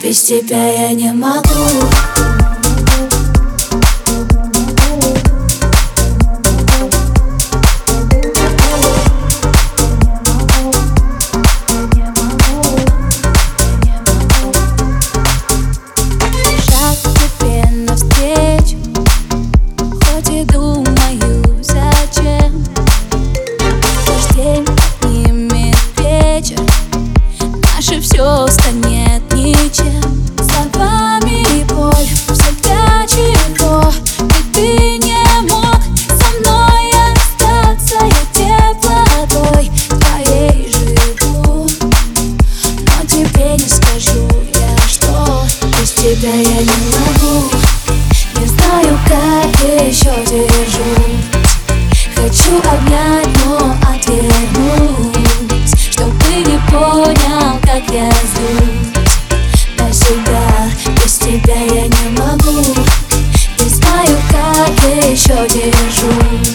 Без тебя я не могу. Все станет ничем, словами и боль, всегда чего ведь ты не мог со мной остаться. Я теплотой твоей живу, но тебе не скажу я, что без тебя я не могу. Не знаю, как еще держу. Хочу обнять, но отвернусь, чтоб ты не понял, как я злюсь навсегда. Без тебя я не могу. Не знаю, как еще держусь.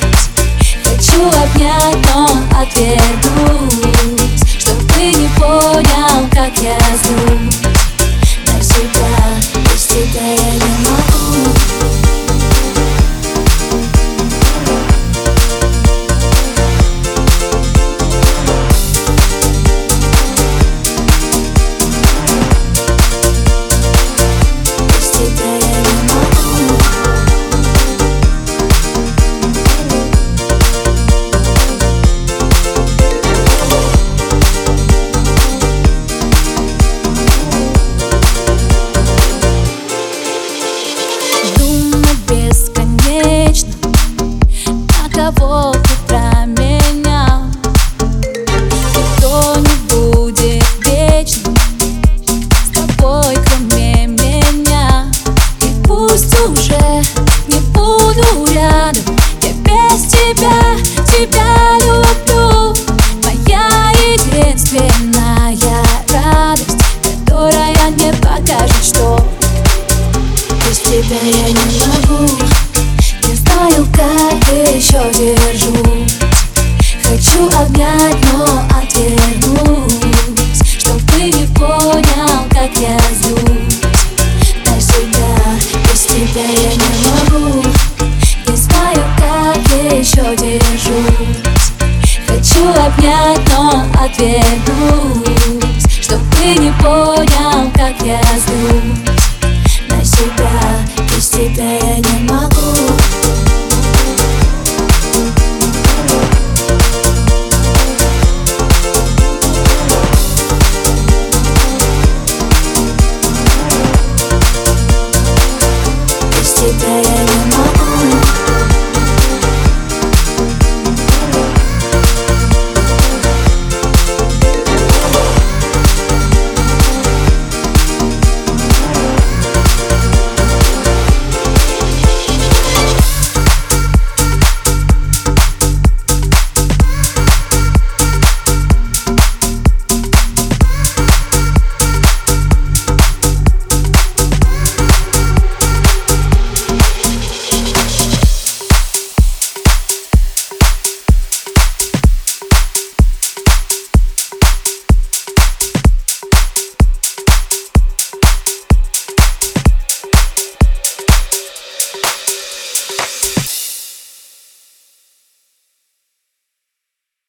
Хочу обнять, но отвернусь, чтоб ты не понял, как я злюсь навсегда. Без тебя я не могу. Кого ты променял? Никто не будет вечным с тобой, кроме меня. И пусть уже не буду рядом, я без тебя, тебя люблю. Моя единственная радость, которая мне покажет, что без тебя я не могу. Не знаю, как еще держусь. Хочу обнять, но отвернусь, чтоб ты не понял, как я злюсь навсегда. Без тебя я не могу. Не знаю, как еще держусь. Хочу обнять, но отвернусь, чтоб ты не понял, как я злюсь навсегда. Без тебя я не могу.